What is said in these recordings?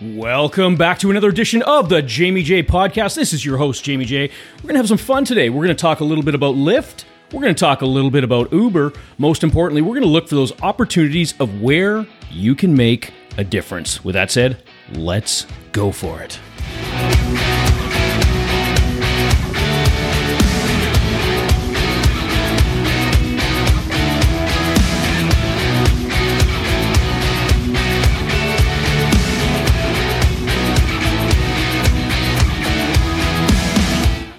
Welcome back to another edition of the Jamie J. Podcast. This is your host, Jamie J. We're going to have some fun today. We're going to talk a little bit about Lyft. We're going to talk a little bit about Uber. Most importantly, we're going to look for those opportunities of where you can make a difference. With that said, let's go for it.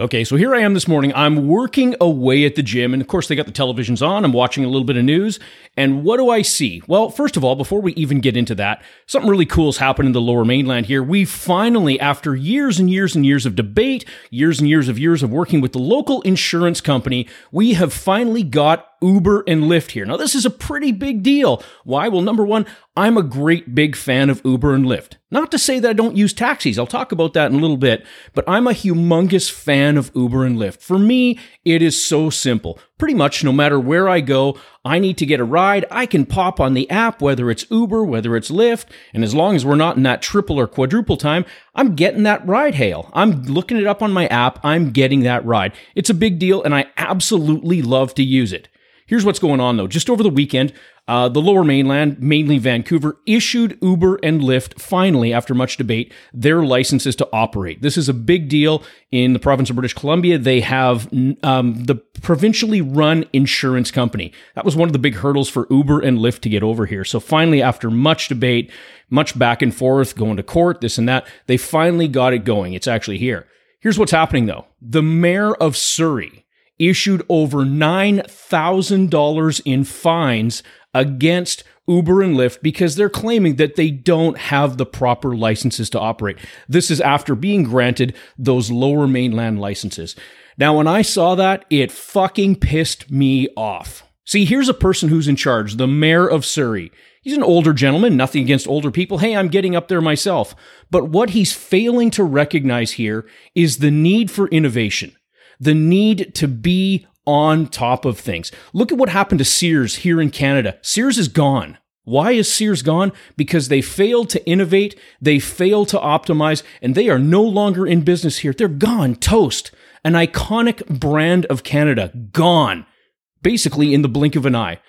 Okay, so here I am this morning. I'm working away at the gym, and of course they got the televisions on. I'm watching a little bit of news, and what do I see? Well, first of all, before we even get into that, something really cool has happened in the Lower Mainland here. We finally, after years and years and years of debate, years and years of working with the local insurance company, we have finally got Uber and Lyft here. Now, this is a pretty big deal. Why? Well, number one, I'm a great big fan of Uber and Lyft. Not to say that I don't use taxis. I'll talk about that in a little bit, but I'm a humongous fan of Uber and Lyft. For me, it is so simple. Pretty much no matter where I go, I need to get a ride. I can pop on the app, whether it's Uber, whether it's Lyft, and as long as we're not in that triple or quadruple time, I'm getting that ride hail. I'm looking it up on my app. I'm getting that ride. It's a big deal, and I absolutely love to use it. Here's what's going on, though. Just over the weekend, the Lower Mainland, mainly Vancouver, issued Uber and Lyft, finally, after much debate, their licenses to operate. This is a big deal in the province of British Columbia. They have the provincially run insurance company. That was one of the big hurdles for Uber and Lyft to get over here. So finally, after much debate, much back and forth, going to court, this and that, they finally got it going. It's actually here. Here's what's happening, though. The mayor of Surrey issued over $9,000 in fines against Uber and Lyft because they're claiming that they don't have the proper licenses to operate. This is after being granted those Lower Mainland licenses. Now, when I saw that, it fucking pissed me off. See, here's a person who's in charge, the mayor of Surrey. He's an older gentleman, nothing against older people. Hey, I'm getting up there myself. But what he's failing to recognize here is the need for innovation. The need to be on top of things. Look at what happened to Sears here in Canada. Sears is gone. Why is Sears gone? Because they failed to innovate, they failed to optimize, and they are no longer in business here. They're gone. Toast. An iconic brand of Canada. Gone. Basically in the blink of an eye.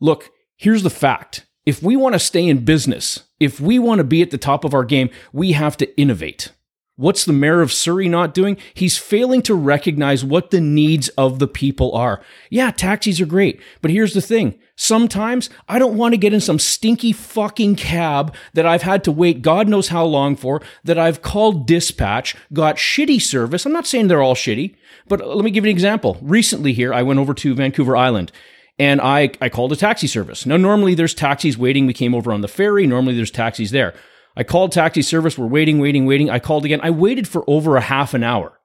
Look, here's the fact. If we want to stay in business, if we want to be at the top of our game, we have to innovate. What's the mayor of Surrey not doing? He's failing to recognize what the needs of the people are. Yeah, taxis are great, but here's the thing. Sometimes I don't want to get in some stinky fucking cab that I've had to wait God knows how long for, that I've called dispatch, got shitty service. I'm not saying they're all shitty, but let me give you an example. Recently here, I went over to Vancouver Island. And I called a taxi service. Now, normally there's taxis waiting. We came over on the ferry. Normally there's taxis there. I called taxi service. We're waiting. I called again. I waited for over a half an hour.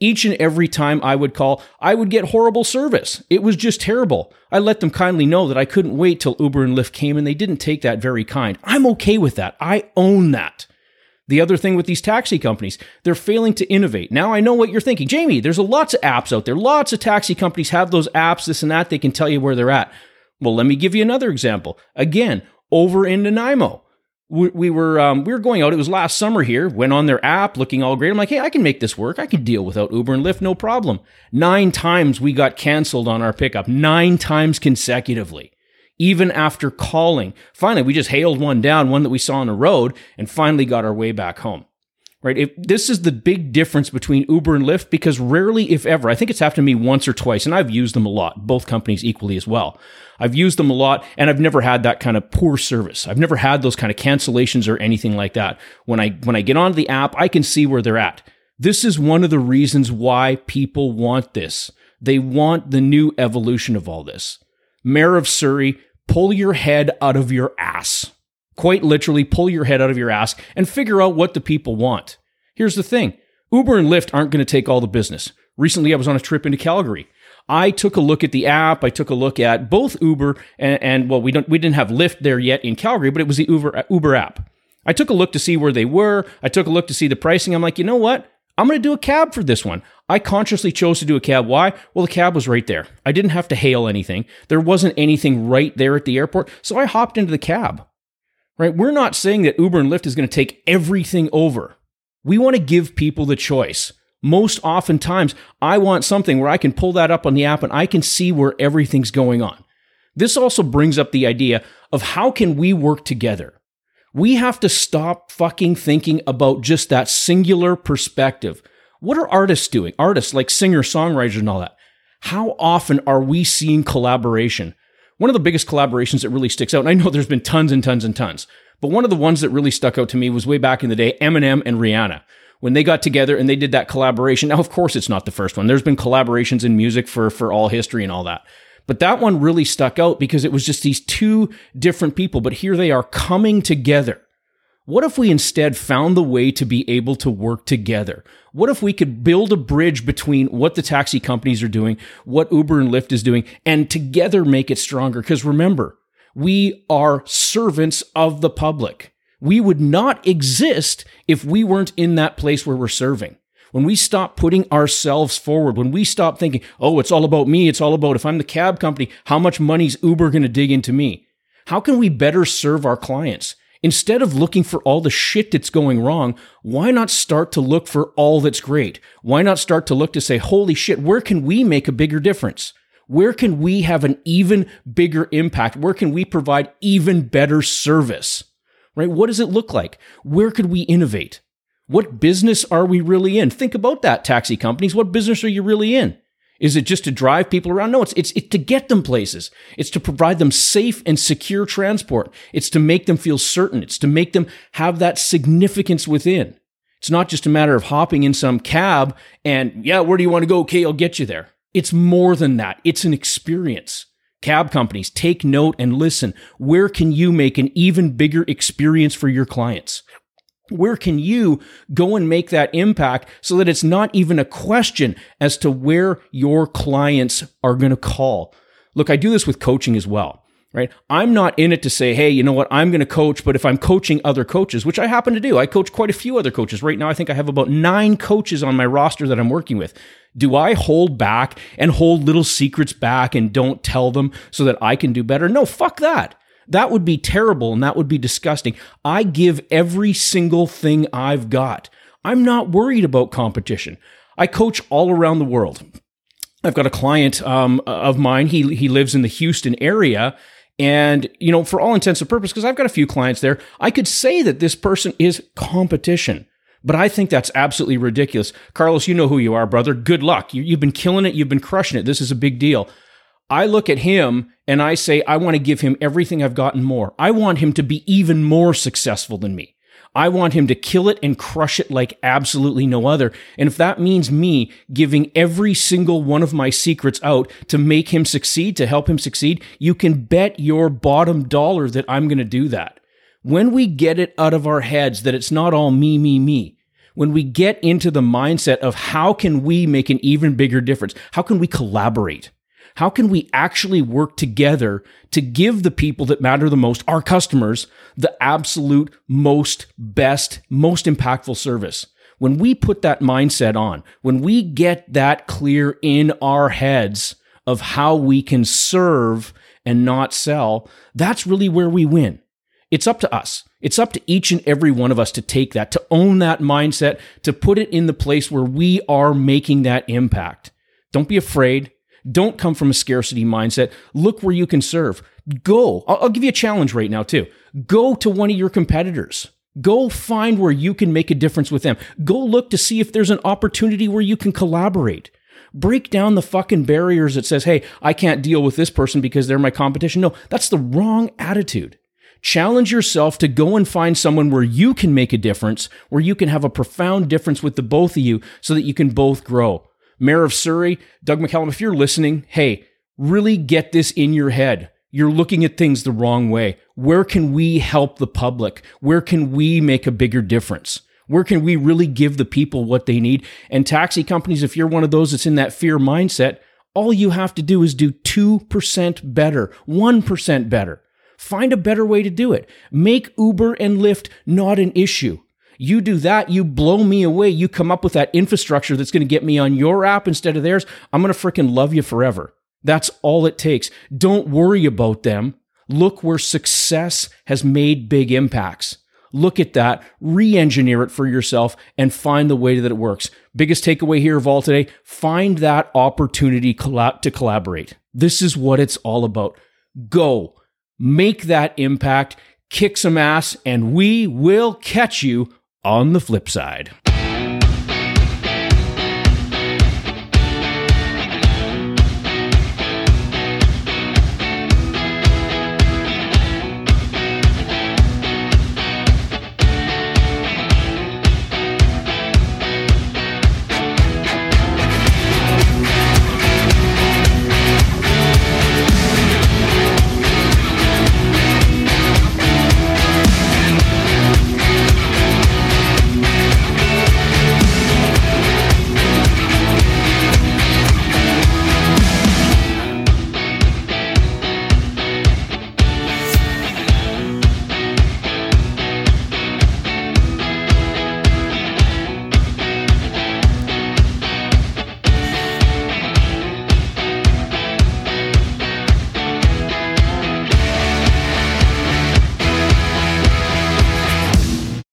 Each and every time I would call, I would get horrible service. It was just terrible. I let them kindly know that I couldn't wait till Uber and Lyft came, and they didn't take that very kind. I'm okay with that. I own that. The other thing with these taxi companies, they're failing to innovate. Now I know what you're thinking. Jamie, there's lots of apps out there. Lots of taxi companies have those apps, this and that. They can tell you where they're at. Well, let me give you another example. Again, over in Nanaimo. We were going out. It was last summer here. Went on their app, looking all great. I'm like, hey, I can make this work. I can deal without Uber and Lyft, no problem. 9 times we got canceled on our pickup. 9 times consecutively, even after calling. Finally, we just hailed one down, one that we saw on the road, and finally got our way back home. Right? This is the big difference between Uber and Lyft, because rarely, if ever, I think it's happened to me once or twice, and I've used them a lot, both companies equally as well. I've used them a lot, and I've never had that kind of poor service. I've never had those kind of cancellations or anything like that. When I get onto the app, I can see where they're at. This is one of the reasons why people want this. They want the new evolution of all this. Mayor of Surrey, pull your head out of your ass. Quite literally, pull your head out of your ass and figure out what the people want. Here's the thing. Uber and Lyft aren't going to take all the business. Recently, I was on a trip into Calgary. I took a look at the app. I took a look at both Uber and we didn't have Lyft there yet in Calgary, but it was the Uber app. I took a look to see where they were. I took a look to see the pricing. I'm like, you know what? I'm going to do a cab for this one. I consciously chose to do a cab. Why? Well, the cab was right there. I didn't have to hail anything. There wasn't anything right there at the airport, so I hopped into the cab. right? We're not saying that Uber and Lyft is going to take everything over. We want to give people the choice. Most oftentimes, I want something where I can pull that up on the app and I can see where everything's going on. This also brings up the idea of how can we work together? We have to stop fucking thinking about just that singular perspective. What are artists doing? Artists like singer-songwriters and all that. How often are we seeing collaboration? One of the biggest collaborations that really sticks out, and I know there's been tons and tons and tons, but one of the ones that really stuck out to me was way back in the day, Eminem and Rihanna. When they got together and they did that collaboration. Now, of course, it's not the first one. There's been collaborations in music for all history and all that. But that one really stuck out because it was just these two different people, but here they are coming together. What if we instead found the way to be able to work together? What if we could build a bridge between what the taxi companies are doing, what Uber and Lyft is doing, and together make it stronger? Because remember, we are servants of the public. We would not exist if we weren't in that place where we're serving. When we stop putting ourselves forward, when we stop thinking, oh, it's all about me, it's all about if I'm the cab company, how much money's Uber going to dig into me? How can we better serve our clients? Instead of looking for all the shit that's going wrong, why not start to look for all that's great? Why not start to look to say, holy shit, where can we make a bigger difference? Where can we have an even bigger impact? Where can we provide even better service? Right? What does it look like? Where could we innovate? What business are we really in? Think about that, taxi companies. What business are you really in? Is it just to drive people around? No, it's to get them places. It's to provide them safe and secure transport. It's to make them feel certain. It's to make them have that significance within. It's not just a matter of hopping in some cab and, yeah, where do you want to go? Okay, I'll get you there. It's more than that. It's an experience. Cab companies, take note and listen. Where can you make an even bigger experience for your clients? Where can you go and make that impact so that it's not even a question as to where your clients are going to call? Look, I do this with coaching as well, right? I'm not in it to say, hey, you know what? I'm going to coach, but if I'm coaching other coaches, which I happen to do, I coach quite a few other coaches. Right now, I think I have about 9 coaches on my roster that I'm working with. Do I hold back and hold little secrets back and don't tell them so that I can do better? No, fuck that. That would be terrible and that would be disgusting. I give every single thing I've got. I'm not worried about competition. I coach all around the world. I've got a client of mine. He lives in the Houston area. And, you know, for all intents and purposes, because I've got a few clients there, I could say that this person is competition. But I think that's absolutely ridiculous. Carlos, you know who you are, brother. Good luck. You've been killing it. You've been crushing it. This is a big deal. I look at him and I say, I want to give him everything I've gotten more. I want him to be even more successful than me. I want him to kill it and crush it like absolutely no other. And if that means me giving every single one of my secrets out to make him succeed, to help him succeed, you can bet your bottom dollar that I'm going to do that. When we get it out of our heads that it's not all me, me, me, when we get into the mindset of how can we make an even bigger difference? How can we collaborate? How can we actually work together to give the people that matter the most, our customers, the absolute most best, most impactful service? When we put that mindset on, when we get that clear in our heads of how we can serve and not sell, that's really where we win. It's up to us. It's up to each and every one of us to take that, to own that mindset, to put it in the place where we are making that impact. Don't be afraid. Don't come from a scarcity mindset. Look where you can serve. Go. I'll give you a challenge right now too. Go to one of your competitors. Go find where you can make a difference with them. Go look to see if there's an opportunity where you can collaborate. Break down the fucking barriers that says, hey, I can't deal with this person because they're my competition. No, that's the wrong attitude. Challenge yourself to go and find someone where you can make a difference, where you can have a profound difference with the both of you so that you can both grow. Mayor of Surrey, Doug McCallum, if you're listening, hey, really get this in your head. You're looking at things the wrong way. Where can we help the public? Where can we make a bigger difference? Where can we really give the people what they need? And taxi companies, if you're one of those that's in that fear mindset, all you have to do is do 2% better, 1% better. Find a better way to do it. Make Uber and Lyft not an issue. You do that, you blow me away. You come up with that infrastructure that's going to get me on your app instead of theirs. I'm going to freaking love you forever. That's all it takes. Don't worry about them. Look where success has made big impacts. Look at that, re-engineer it for yourself, and find the way that it works. Biggest takeaway here of all today, find that opportunity to collaborate. This is what it's all about. Go, make that impact, kick some ass, and we will catch you on the flip side.